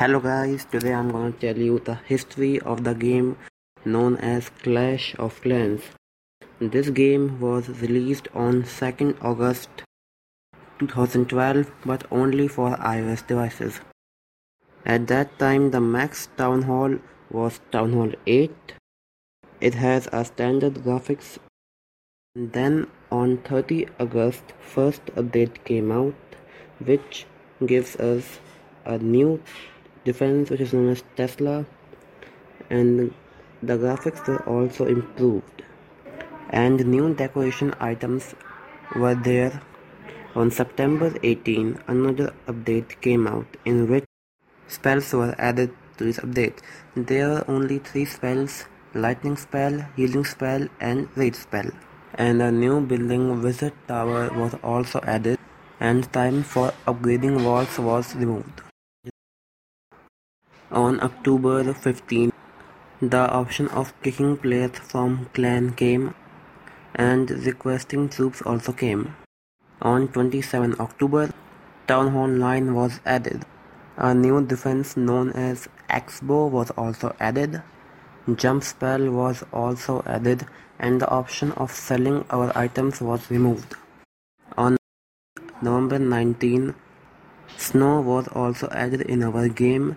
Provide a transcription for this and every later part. Hello guys, today I'm going to tell you the history of the game known as Clash of Clans. This game was released on 2nd August 2012 but only for iOS devices. At that time the max Town Hall was Town Hall 8. It has a standard graphics. Then on 30 August first update came out which gives us a new defense which is known as Tesla, and the graphics were also improved and new decoration items were there. On September 18 another update came out in which spells were added to this update. There are only 3 spells: lightning spell, healing spell and raid spell, and a new building wizard tower was also added and time for upgrading walls was removed. On October 15, the option of kicking players from clan came and requesting troops also came. On 27 October, Town Hall 9 was added. A new defense known as X-Bow was also added. Jump spell was also added and the option of selling our items was removed. On November 19, snow was also added in our game.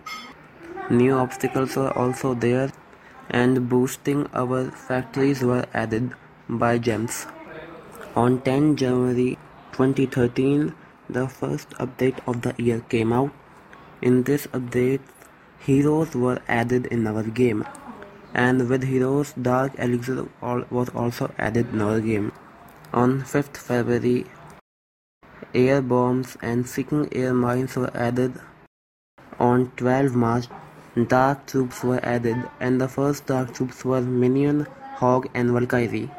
New obstacles were also there and boosting our factories were added by gems. On 10 January 2013, the first update of the year came out. In this update, heroes were added in our game, and with heroes, Dark Elixir was also added in our game. On 5th February, air bombs and seeking air mines were added. On 12 March, Dark troops were added and the first dark troops were Minion, Hog and Valkyrie.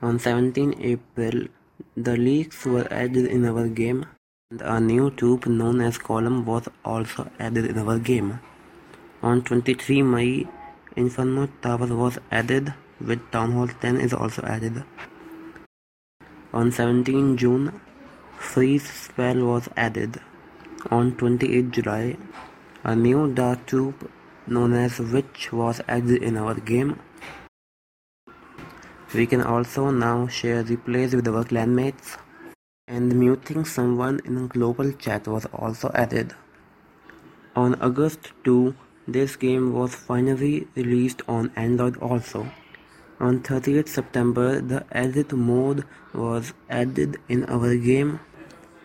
On 17 April, the leaks were added in our game and a new troop known as Column was also added in our game. On 23 May, Inferno Tower was added with Town Hall 10 is also added. On 17 June, Freeze spell was added. On 28 July, a new dark troop known as Witch was added in our game. We can also now share replays with our clanmates, and muting someone in global chat was also added. On August 2, this game was finally released on Android also. On 30th September, the edit mode was added in our game.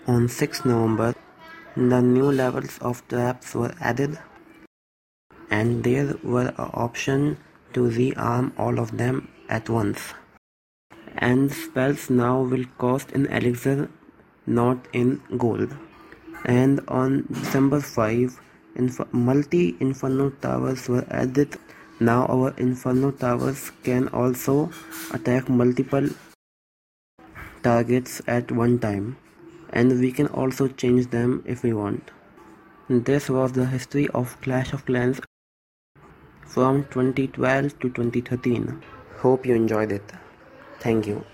On 6th November, the new levels of traps were added and there were an option to rearm all of them at once, and spells now will cost in elixir not in gold. And on December 5, multi-inferno towers were added. Now our inferno towers can also attack multiple targets at one time, and we can also change them if we want. This was the history of Clash of Clans from 2012 to 2013. Hope you enjoyed it. Thank you.